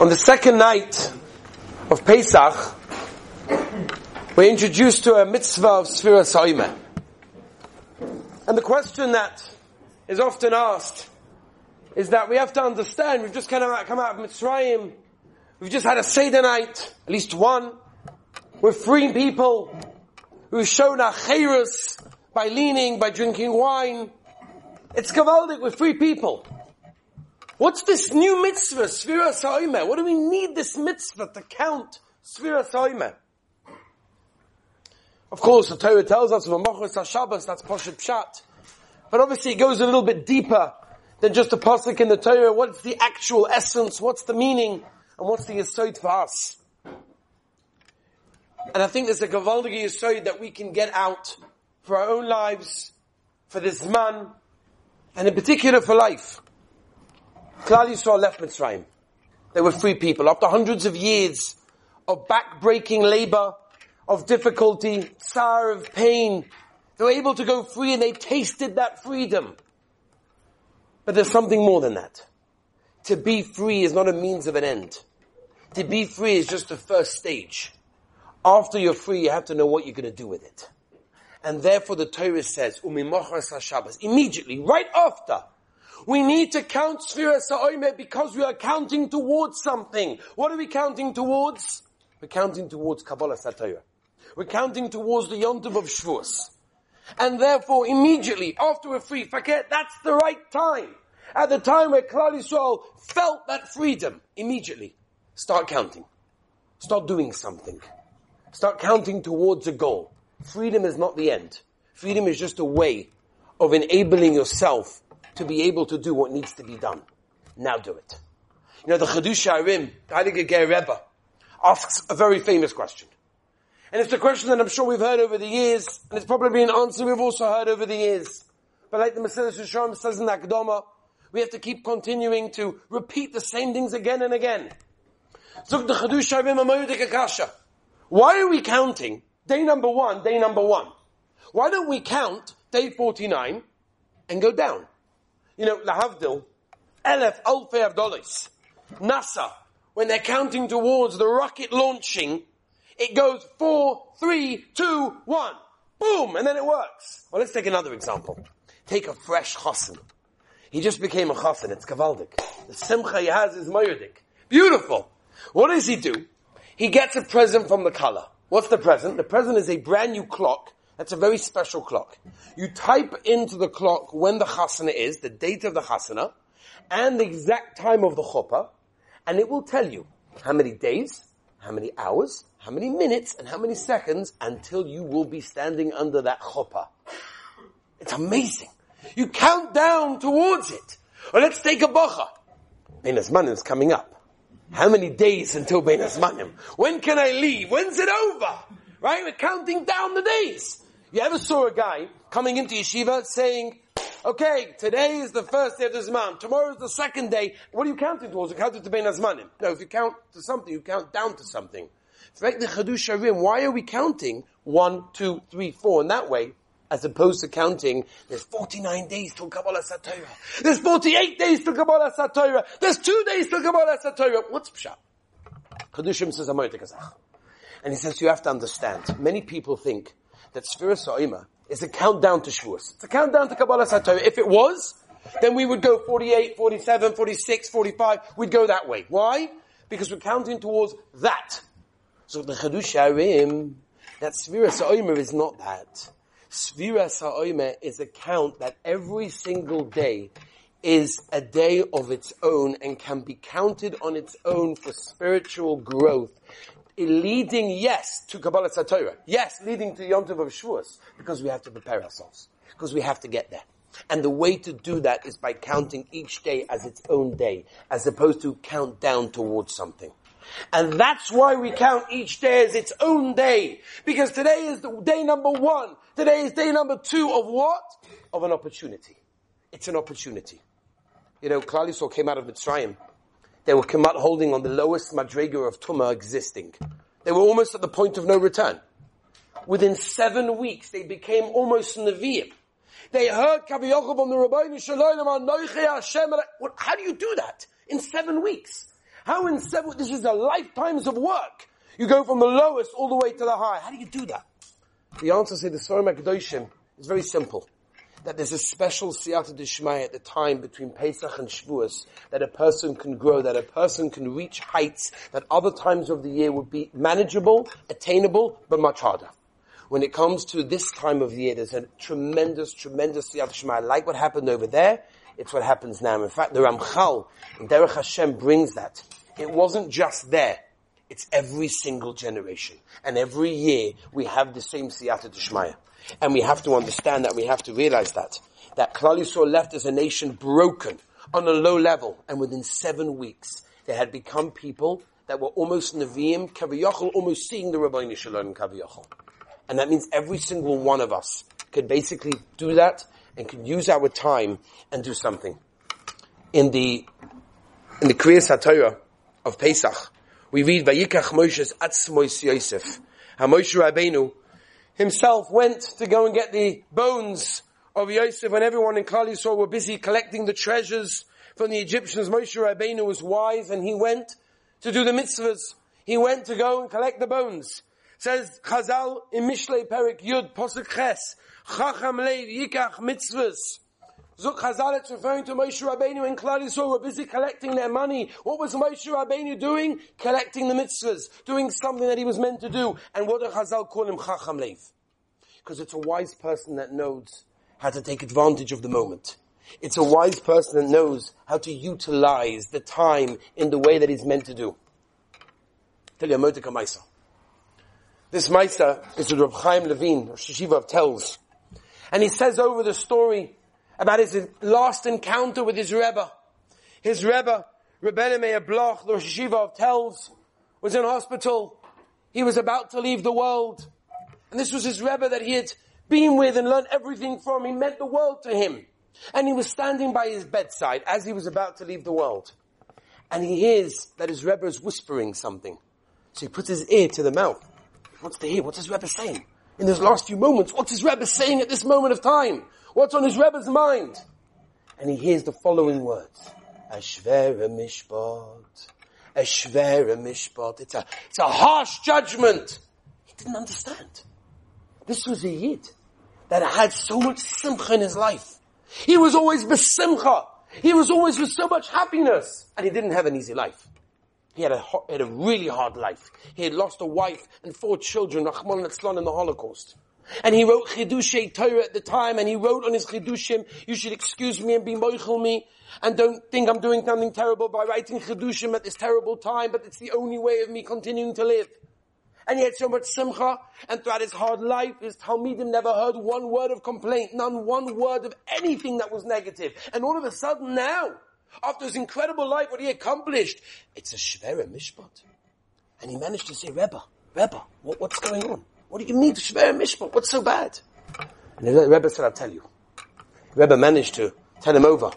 On the second night of Pesach, we're introduced to a mitzvah of Sefiras HaOmer. And the question that is often asked is that we have to understand, we've just come out of Mitzrayim, we've just had a Seder night, at least one, we're freeing people, we've shown our cheiros by leaning, by drinking wine. It's gewalti, we're free people. What's this new mitzvah, Sefiras HaOmer? What do we need this mitzvah to count Sefiras HaOmer? Of course, the Torah tells us, V'machos HaShabbos, that's Poshit pshat. But obviously it goes a little bit deeper than just the Posik in the Torah. What's the actual essence? What's the meaning? And what's the yisoyt for us? And I think there's a gewalti yisoyt that we can get out for our own lives, for this man, and in particular for life. Klal Yisrael left Mitzrayim. They were free people. After hundreds of years of back-breaking labor, of difficulty, sorrow, of pain, they were able to go free, and they tasted that freedom. But there's something more than that. To be free is not a means of an end. To be free is just the first stage. After you're free, you have to know what you're going to do with it. And therefore the Torah says, U'mimochras HaShabbos, immediately, right after, we need to count Sefiras HaOmer because we are counting towards something. What are we counting towards? We're counting towards Kabbalas HaTorah. We're counting towards the Yontav of Shavuos. And therefore, immediately, after we're free, forget, that's the right time. At the time where Klal Yisrael felt that freedom, immediately, start counting. Start doing something. Start counting towards a goal. Freedom is not the end. Freedom is just a way of enabling yourself to be able to do what needs to be done. Now do it. You know, the Chiddushei HaRim, Hadika Gerrebbe, asks a very famous question. And it's a question that I'm sure we've heard over the years, and it's probably an answer we've also heard over the years. But like the Mesillas Yisroel says in Akdomah, we have to keep continuing to repeat the same things again and again. Why are we counting day number one? Why don't we count day 49 and go down? You know, Lahavdil, Elef Alfeyavdalis, NASA, when they're counting towards the rocket launching, it goes 4, 3, 2, 1. Boom! And then it works. Well, let's take another example. Take a fresh chassan. He just became a chassan. It's gewaldic. The simcha he has is moyerdik. Beautiful. What does he do? He gets a present from the color. What's the present? The present is a brand new clock. That's a very special clock. You type into the clock when the chasana is, the date of the chasana, and the exact time of the chuppah, and it will tell you how many days, how many hours, how many minutes, and how many seconds until you will be standing under that chuppah. It's amazing. You count down towards it. Well, let's take a bacha. Bein Hashmashim is coming up. How many days until Bein Hashmashim? When can I leave? When's it over? Right? We're counting down the days. You ever saw a guy coming into Yeshiva saying, okay, today is the first day of the Zman, tomorrow is the second day. What are you counting towards? You're counting to Bein Hashmashim. No, if you count to something, you count down to something. It's like the Chiddushei HaRim. Why are we counting 1, 2, 3, 4 in that way? As opposed to counting, there's 49 days till Kabbalah HaTorah. There's 48 days till Kabbalah HaTorah. There's 2 days till Kabbalah HaTorah. What's pshat? Chiddushim says, and he says, you have to understand, many people think that Sefiras HaOmer is a countdown to Shavuos. It's a countdown to Kabbalah HaTorah. If it was, then we would go 48, 47, 46, 45. We'd go that way. Why? Because we're counting towards that. So the Chiddushei HaRim, that Sefiras HaOmer is not that. Sefiras HaOmer is a count that every single day is a day of its own and can be counted on its own for spiritual growth, leading, yes, to Kabbalah HaTorah, yes, leading to Yom Tov of Shavuos, because we have to prepare ourselves, because we have to get there. And the way to do that is by counting each day as its own day, as opposed to count down towards something. And that's why we count each day as its own day. Because today is the day number 1. Today is day number 2 of what? Of an opportunity. It's an opportunity. You know, Klal Yisrael came out of Mitzrayim. They were come out holding on the lowest madrega of Tumah existing. They were almost at the point of no return. Within 7 weeks, they became almost Nevi'im. They heard Kaviyochov on the Rabbeinu Shalom, Anochi Hashem. How do you do that? In 7 weeks. How in 7 weeks? This is a lifetimes of work. You go from the lowest all the way to the high. How do you do that? The answer is the Sforim HaKadoshim is very simple. That there's a special Siyata DiShmaya at the time between Pesach and Shavuos, that a person can grow, that a person can reach heights that other times of the year would be manageable, attainable, but much harder. When it comes to this time of the year, there's a tremendous, tremendous Siyata DiShmaya. Like what happened over there, it's what happens now. In fact, the Ramchal in Derech Hashem brings that. It wasn't just there. It's every single generation. And every year, we have the same Siyata DiShmaya. And we have to understand that, we have to realize that. That Klal Yisrael left as a nation broken, on a low level, and within 7 weeks, they had become people that were almost Nevi'im, Kaviyachol, almost seeing the Rabbeinu Shalom in Kaviyachol. And that means every single one of us could basically do that, and can use our time and do something. In the Kriyas HaTorah of Pesach, we read, Vayikach Moshe's Atzmois Yosef. How Moshe Rabbeinu himself went to go and get the bones of Yosef when everyone in Klal Yisrael were busy collecting the treasures from the Egyptians. Moshe Rabbeinu was wise and he went to do the mitzvahs. He went to go and collect the bones. Says Hazal in Mishlei Perik Yud Posik Ches, Chacham Leiv Yikach Mitzvahs. Zuk Hazal, it's referring to Moshe Rabbeinu and Klal Yisrael were busy collecting their money. What was Moshe Rabbeinu doing? Collecting the mitzvahs. Doing something that he was meant to do. And what did Hazal call him? Chacham Leiv. Because it's a wise person that knows how to take advantage of the moment. It's a wise person that knows how to utilize the time in the way that he's meant to do. Tell you a Motika Maisa. This Maisa is what Reb Chaim Levin, Rosh Yeshiva, tells. And he says over the story about his last encounter with his Rebbe. His Rebbe, Rebbeinu Meir Bloch, the Rosh Yeshiva of Telz, was in hospital. He was about to leave the world. And this was his Rebbe that he had been with and learned everything from. He meant the world to him. And he was standing by his bedside as he was about to leave the world. And he hears that his Rebbe is whispering something. So he puts his ear to the mouth. He wants to hear what's his Rebbe saying. In those last few moments, what's his Rebbe saying at this moment of time? What's on his Rebbe's mind? And he hears the following words. A shvera mishpat. A shvera mishpat. It's a harsh judgment. He didn't understand. This was a Yid that had so much simcha in his life. He was always besimcha. He was always with so much happiness. And he didn't have an easy life. He had a really hard life. He had lost a wife and 4 children, Rahman Litzlan, in the Holocaust. And he wrote Chiddushei HaTorah at the time, and he wrote on his Chiddushim, you should excuse me and be moichel me, and don't think I'm doing something terrible by writing Chiddushim at this terrible time, but it's the only way of me continuing to live. And he had so much simcha, and throughout his hard life, his Talmidim never heard one word of complaint, none one word of anything that was negative. And all of a sudden now, after his incredible life, what he accomplished, it's a shvera mishpat. And he managed to say, Rebbe, what's going on? What do you mean, shvera mishpat? What's so bad? And the Rebbe said, I'll tell you. The Rebbe managed to turn him over.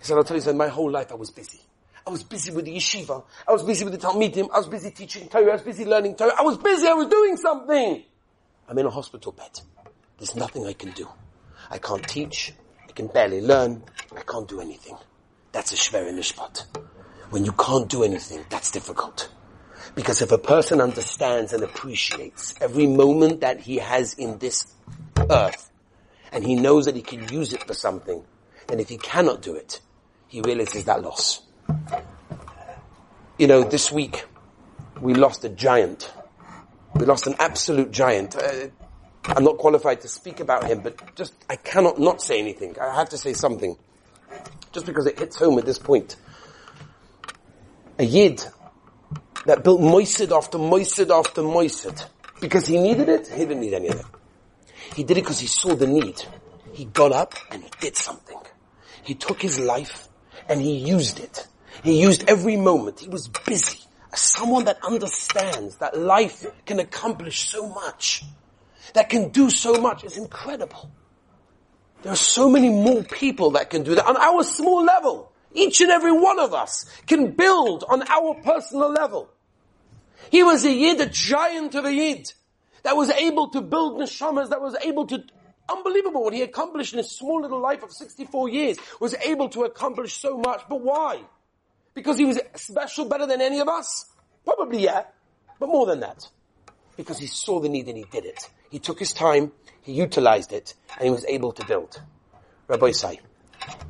He said, I'll tell you, he said, my whole life I was busy. I was busy with the yeshiva. I was busy with the Talmidim. I was busy teaching Torah. I was busy learning Torah. I was busy. I was doing something. I'm in a hospital bed. There's nothing I can do. I can't teach. I can barely learn. I can't do anything. That's a shvera mishpat. When you can't do anything, that's difficult. Because if a person understands and appreciates every moment that he has in this earth, and he knows that he can use it for something, then if he cannot do it, he realizes that loss. You know, this week, we lost a giant. We lost an absolute giant. I'm not qualified to speak about him, but just, I cannot not say anything. I have to say something. Just because it hits home at this point. A Yid that built Moisid after Moisid after Moisid. Because he needed it, he didn't need any of it. He did it because he saw the need. He got up and he did something. He took his life and he used it. He used every moment. He was busy. As someone that understands that life can accomplish so much, that can do so much, is incredible. There are so many more people that can do that on our small level. Each and every one of us can build on our personal level. He was a Yid, a giant of a Yid, that was able to build neshamas, that was able to, unbelievable what he accomplished in his small little life of 64 years, was able to accomplish so much. But why? Because he was special, better than any of us? Probably, yeah. But more than that. Because he saw the need and he did it. He took his time, he utilized it, and he was able to build. Rabbi Isai,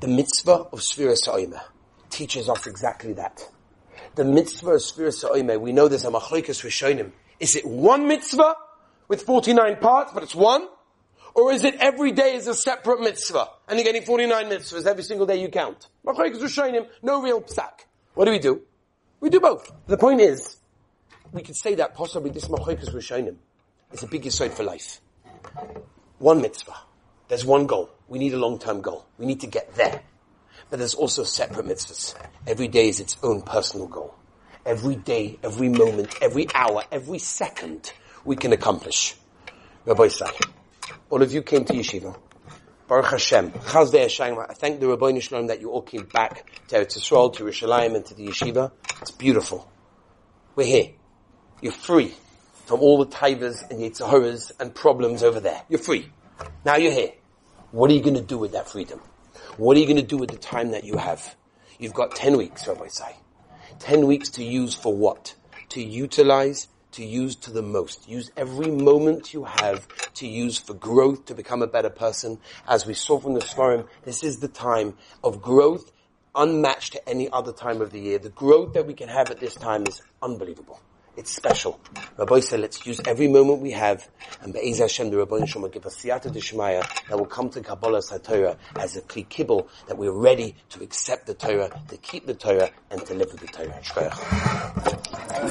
the mitzvah of Sefiras HaOmer teaches us exactly that. The mitzvah of Sefiras HaOmer, we know there's a machlokas rishonim. Is it one mitzvah with 49 parts, but it's one? Or is it every day is a separate mitzvah? And you're getting 49 mitzvahs every single day you count. Machlokas rishonim, no real psak. What do? We do both. The point is, we could say that possibly this machlokas rishonim is a big yisoyt for life. One mitzvah. There's one goal. We need a long-term goal. We need to get there. But there's also separate mitzvahs. Every day is its own personal goal. Every day, every moment, every hour, every second, we can accomplish. Rabbi Isai, all of you came to Yeshiva. Baruch Hashem. I thank the Rabbeinu Shalom that you all came back to Eretz Yisrael, to Yerushalayim, and to the Yeshiva. It's beautiful. We're here. You're free from all the taivas and yetzer haras and problems over there. You're free. Now you're here. What are you going to do with that freedom? What are you going to do with the time that you have? You've got 10 weeks, Rabbi Isai. 10 weeks to use for what? To utilize, to use to the most. Use every moment you have to use for growth, to become a better person. As we saw from the Sfarim, this is the time of growth unmatched to any other time of the year. The growth that we can have at this time is unbelievable. It's special. Rabbi Isai, let's use every moment we have, and Be'ez Hashem, the Rabbeinu Shalom, will give us Siyata DiShmaya that will come to Kabbalas HaTorah as a kli kibble, that we're ready to accept the Torah, to keep the Torah, and to live with the Torah.